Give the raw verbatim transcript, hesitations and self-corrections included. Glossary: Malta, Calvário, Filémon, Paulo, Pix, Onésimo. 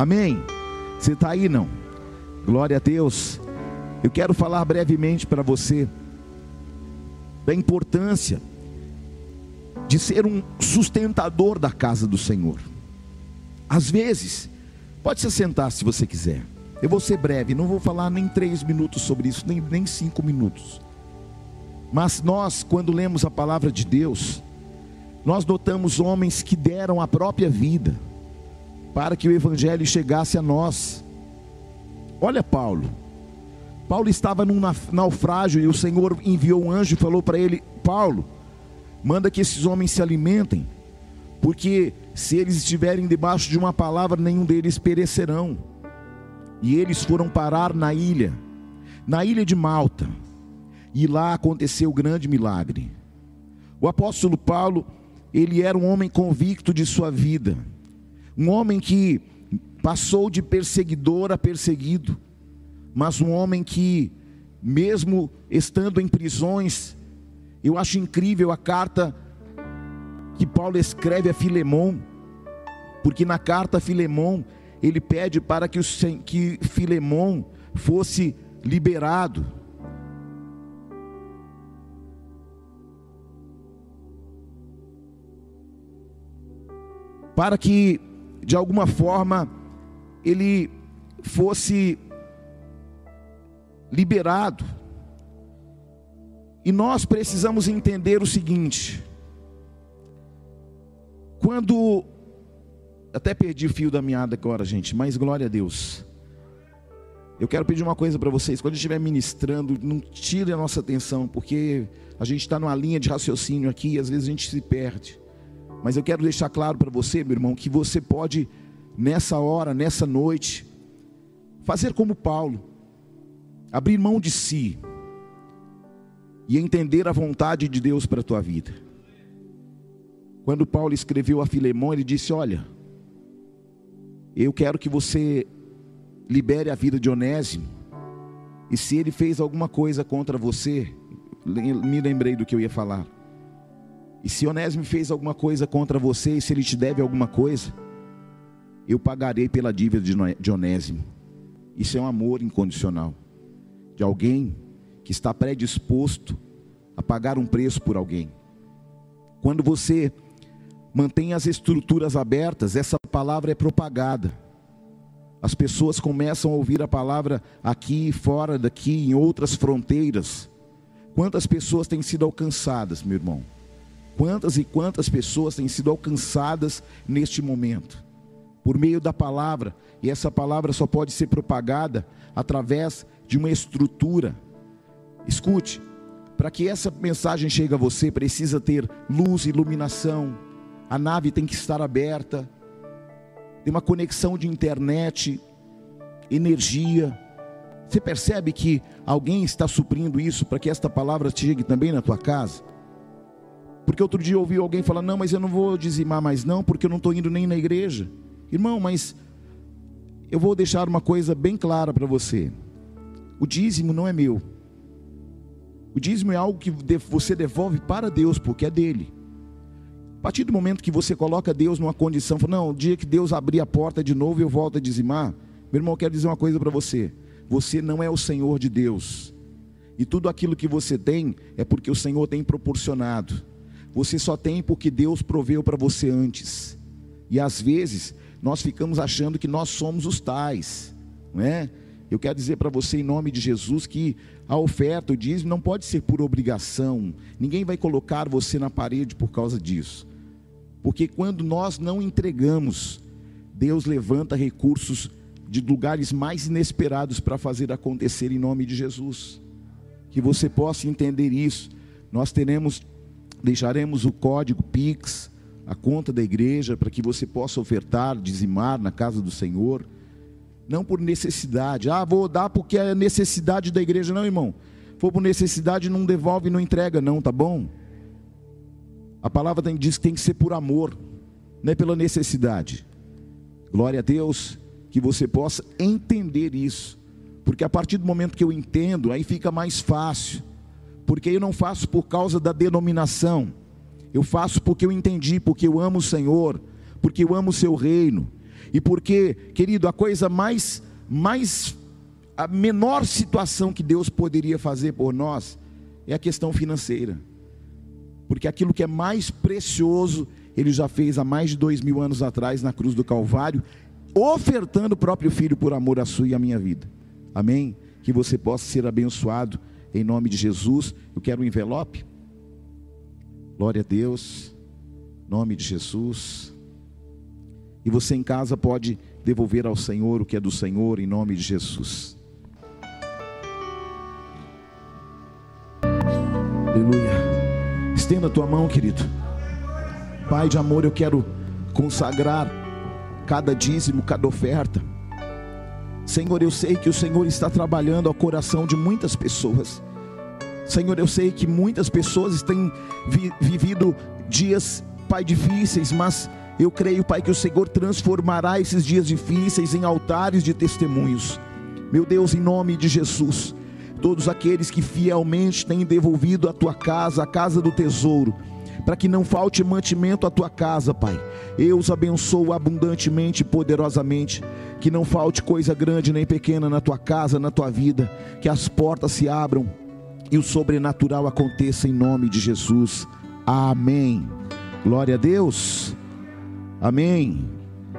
Amém? Você está aí, não? Glória a Deus. Eu quero falar brevemente para você da importância de ser um sustentador da casa do Senhor. Às vezes, pode se sentar se você quiser. Eu vou ser breve, não vou falar nem três minutos sobre isso, nem, nem cinco minutos. Mas nós, quando lemos a palavra de Deus, nós notamos homens que deram a própria vida para que o evangelho chegasse a nós. Olha Paulo. Paulo estava num naufrágio e o Senhor enviou um anjo e falou para ele: Paulo, manda que esses homens se alimentem, porque se eles estiverem debaixo de uma palavra, nenhum deles perecerão. E eles foram parar na ilha, na ilha de Malta, e lá aconteceu o grande milagre. O apóstolo Paulo, ele era um homem convicto de sua vida, um homem que passou de perseguidor a perseguido, mas um homem que, mesmo estando em prisões, eu acho incrível a carta que Paulo escreve a Filémon, porque na carta a Filémon, ele pede para que, o, que Filémon fosse liberado. Para que, de alguma forma, ele fosse liberado. E nós precisamos entender o seguinte: quando... até perdi o fio da meada agora, gente, mas glória a Deus. Eu quero pedir uma coisa para vocês: quando estiver ministrando, não tire a nossa atenção, porque a gente está numa linha de raciocínio aqui e às vezes a gente se perde. Mas eu quero deixar claro para você, meu irmão, que você pode, nessa hora, nessa noite, fazer como Paulo, abrir mão de si e entender a vontade de Deus para a tua vida. Quando Paulo escreveu a Filémon, ele disse: olha, eu quero que você libere a vida de Onésimo, e se ele fez alguma coisa contra você, me lembrei do que eu ia falar, e se Onésimo fez alguma coisa contra você, e se ele te deve alguma coisa, eu pagarei pela dívida de Onésimo. Isso é um amor incondicional, de alguém que está predisposto a pagar um preço por alguém. Quando você mantém as estruturas abertas, essa palavra é propagada. As pessoas começam a ouvir a palavra aqui, fora daqui, em outras fronteiras. Quantas pessoas têm sido alcançadas, meu irmão? Quantas e quantas pessoas têm sido alcançadas neste momento por meio da palavra? E essa palavra só pode ser propagada através de uma estrutura. Escute, para que essa mensagem chegue a você, precisa ter luz, iluminação. A nave tem que estar aberta, tem uma conexão de internet, energia. Você percebe que alguém está suprindo isso para que esta palavra chegue também na tua casa? Porque outro dia eu ouvi alguém falar: não, mas eu não vou dizimar mais não, porque eu não estou indo nem na igreja. Irmão, mas eu vou deixar uma coisa bem clara para você: o dízimo não é meu. O dízimo é algo que você devolve para Deus, porque é dele. A partir do momento que você coloca Deus numa condição, não, o dia que Deus abrir a porta de novo eu volto a dizimar, meu irmão, eu quero dizer uma coisa para você: você não é o Senhor de Deus, e tudo aquilo que você tem é porque o Senhor tem proporcionado. Você só tem porque Deus proveu para você antes. E às vezes nós ficamos achando que nós somos os tais, não é? Eu quero dizer para você, em nome de Jesus, que a oferta, o dízimo, não pode ser por obrigação. Ninguém vai colocar você na parede por causa disso. Porque quando nós não entregamos, Deus levanta recursos de lugares mais inesperados para fazer acontecer, em nome de Jesus. Que você possa entender isso. Nós teremos, deixaremos o código Pix, a conta da igreja, para que você possa ofertar, dizimar na casa do Senhor. Não por necessidade, ah, vou dar porque é necessidade da igreja. Não, irmão, for por necessidade, não devolve, não entrega não, tá bom? A palavra tem, diz que tem que ser por amor, não é pela necessidade. Glória a Deus, que você possa entender isso, porque a partir do momento que eu entendo, aí fica mais fácil, porque eu não faço por causa da denominação, eu faço porque eu entendi, porque eu amo o Senhor, porque eu amo o seu reino. E porque, querido, a coisa mais, mais, a menor situação que Deus poderia fazer por nós é a questão financeira. Porque aquilo que é mais precioso, Ele já fez há mais de dois mil anos atrás na cruz do Calvário, ofertando o próprio Filho por amor à sua e à minha vida. Amém? Que você possa ser abençoado em nome de Jesus. Eu quero um envelope. Glória a Deus, nome de Jesus. E você em casa pode devolver ao Senhor o que é do Senhor, em nome de Jesus. Aleluia. Estenda a tua mão, querido. Pai de amor, eu quero consagrar cada dízimo, cada oferta. Senhor, eu sei que o Senhor está trabalhando ao coração de muitas pessoas. Senhor, eu sei que muitas pessoas têm vi- vivido dias, Pai, difíceis, mas eu creio, Pai, que o Senhor transformará esses dias difíceis em altares de testemunhos. Meu Deus, em nome de Jesus, todos aqueles que fielmente têm devolvido a tua casa, a casa do tesouro, para que não falte mantimento à tua casa, Pai, eu os abençoo abundantemente e poderosamente, que não falte coisa grande nem pequena na tua casa, na tua vida, que as portas se abram e o sobrenatural aconteça em nome de Jesus. Amém. Glória a Deus. Amém.